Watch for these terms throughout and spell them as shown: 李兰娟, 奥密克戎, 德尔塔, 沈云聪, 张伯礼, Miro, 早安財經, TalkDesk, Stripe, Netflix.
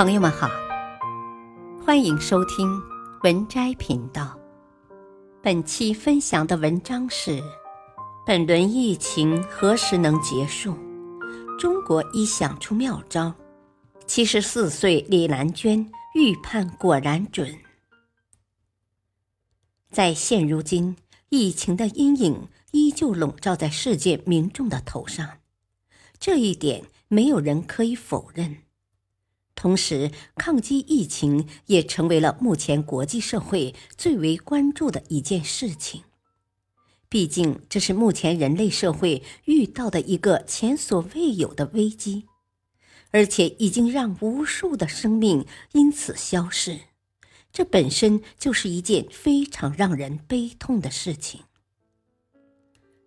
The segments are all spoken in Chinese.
朋友们好，欢迎收听文摘频道。本期分享的文章是：本轮疫情何时能结束？中国医想出妙招。74岁李兰娟预判果然准。在现如今，疫情的阴影依旧笼罩在世界民众的头上，这一点没有人可以否认。同时，抗击疫情也成为了目前国际社会最为关注的一件事情。毕竟，这是目前人类社会遇到的一个前所未有的危机，而且已经让无数的生命因此消逝。这本身就是一件非常让人悲痛的事情。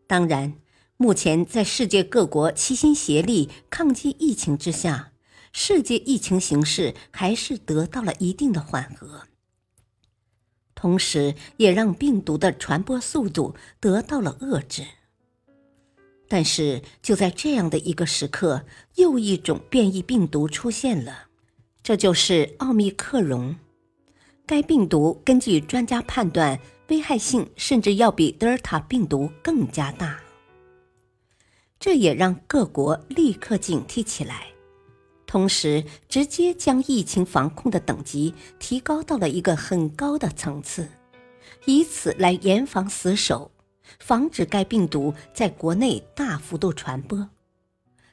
当然，目前在世界各国齐心协力抗击疫情之下，世界疫情形势还是得到了一定的缓和，同时也让病毒的传播速度得到了遏制。但是就在这样的一个时刻，又一种变异病毒出现了，这就是奥密克戎。该病毒根据专家判断，危害性甚至要比德尔塔病毒更加大，这也让各国立刻警惕起来，同时直接将疫情防控的等级提高到了一个很高的层次，以此来严防死守，防止该病毒在国内大幅度传播。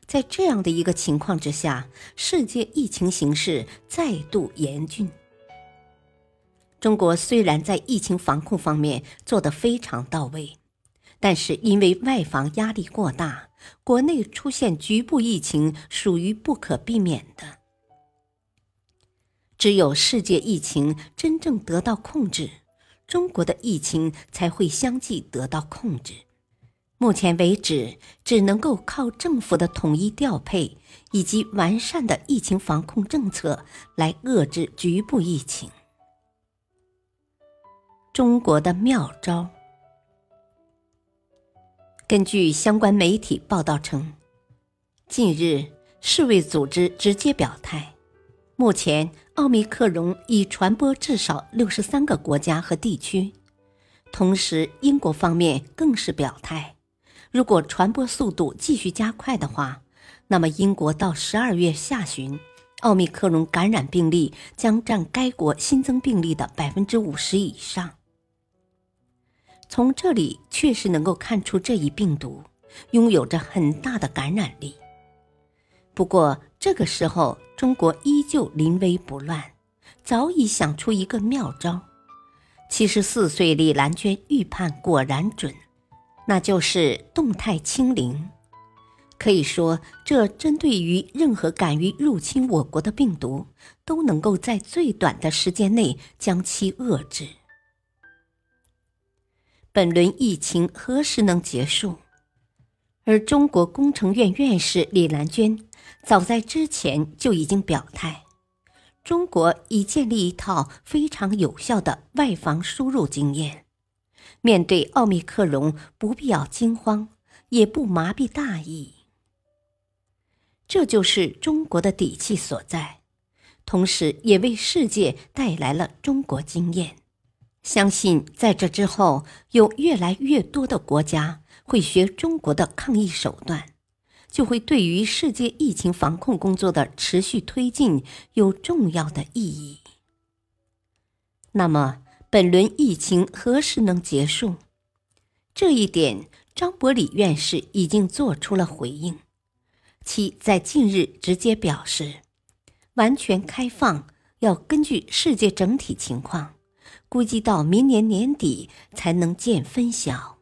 在这样的一个情况之下，世界疫情形势再度严峻。中国虽然在疫情防控方面做得非常到位，但是因为外防压力过大，国内出现局部疫情属于不可避免的。只有世界疫情真正得到控制，中国的疫情才会相继得到控制。目前为止，只能够靠政府的统一调配以及完善的疫情防控政策来遏制局部疫情。中国的妙招。根据相关媒体报道称，近日世卫组织直接表态，目前奥密克戎已传播至少63个国家和地区。同时，英国方面更是表态，如果传播速度继续加快的话，那么英国到12月下旬奥密克戎感染病例将占该国新增病例的 50% 以上。从这里确实能够看出，这一病毒拥有着很大的感染力。不过这个时候，中国依旧临危不乱，早已想出一个妙招。74岁李兰娟预判果然准，那就是动态清零。可以说，这针对于任何敢于入侵我国的病毒，都能够在最短的时间内将其遏制。本轮疫情何时能结束？而中国工程院院士李兰娟早在之前就已经表态，中国已建立一套非常有效的外防输入经验，面对奥密克戎不必要惊慌，也不麻痹大意。这就是中国的底气所在，同时也为世界带来了中国经验。相信在这之后，有越来越多的国家会学中国的抗疫手段，就会对于世界疫情防控工作的持续推进有重要的意义。那么，本轮疫情何时能结束？这一点，张伯礼院士已经做出了回应。其在近日直接表示，完全开放要根据世界整体情况，估计到明年年底才能见分晓。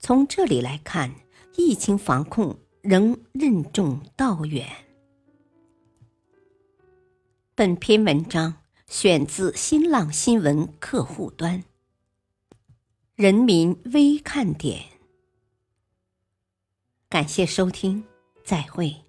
从这里来看，疫情防控仍任重道远。本篇文章选自新浪新闻客户端，人民微看点。感谢收听，再会。